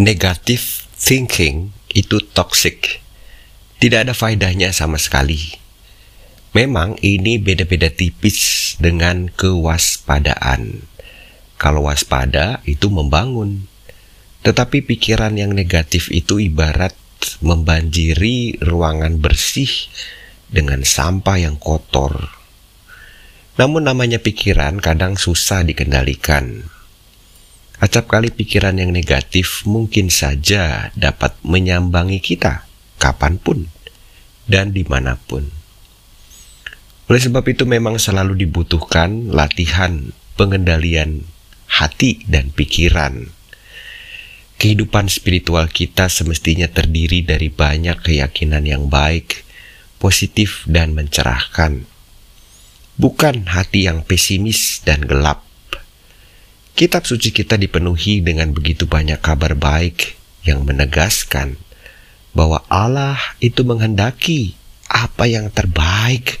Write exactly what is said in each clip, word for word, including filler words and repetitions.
negative thinking itu toxic. Tidak ada faedahnya sama sekali. Memang ini beda-beda tipis dengan kewaspadaan. Kalau waspada itu membangun. Tetapi pikiran yang negatif itu ibarat membanjiri ruangan bersih dengan sampah yang kotor. Namun namanya pikiran kadang susah dikendalikan. Acap kali pikiran yang negatif mungkin saja dapat menyambangi kita kapanpun dan dimanapun. Oleh sebab itu memang selalu dibutuhkan latihan pengendalian hati dan pikiran. Kehidupan spiritual kita semestinya terdiri dari banyak keyakinan yang baik, positif dan mencerahkan. Bukan hati yang pesimis dan gelap. Kitab suci kita dipenuhi dengan begitu banyak kabar baik yang menegaskan bahwa Allah itu menghendaki apa yang terbaik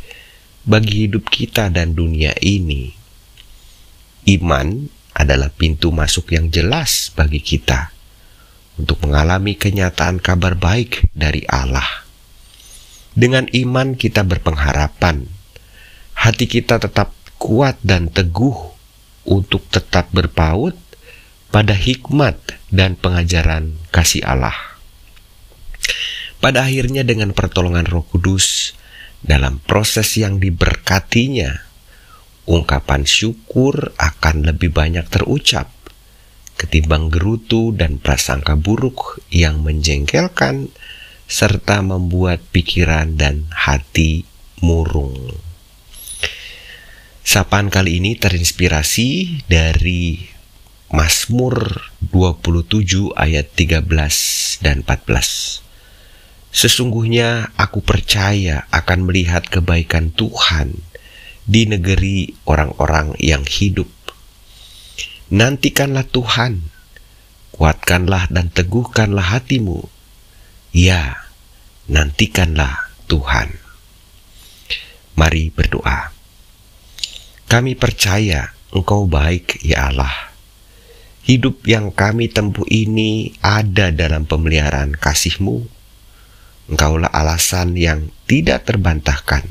bagi hidup kita dan dunia ini. Iman adalah pintu masuk yang jelas bagi kita untuk mengalami kenyataan kabar baik dari Allah. Dengan iman kita berpengharapan, hati kita tetap kuat dan teguh untuk tetap berpaut pada hikmat dan pengajaran kasih Allah. Pada akhirnya dengan pertolongan Roh Kudus, dalam proses yang diberkatinya, ungkapan syukur akan lebih banyak terucap ketimbang gerutu dan prasangka buruk yang menjengkelkan serta membuat pikiran dan hati murung. Sapaan kali ini terinspirasi dari Mazmur dua puluh tujuh ayat tiga belas dan empat belas. Sesungguhnya aku percaya akan melihat kebaikan Tuhan di negeri orang-orang yang hidup. Nantikanlah Tuhan, kuatkanlah dan teguhkanlah hatimu. Ya, nantikanlah Tuhan. Mari berdoa. Kami percaya Engkau baik, ya Allah. Hidup yang kami tempuh ini ada dalam pemeliharaan kasih-Mu. Engkaulah alasan yang tidak terbantahkan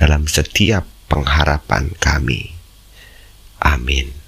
dalam setiap pengharapan kami. Amin.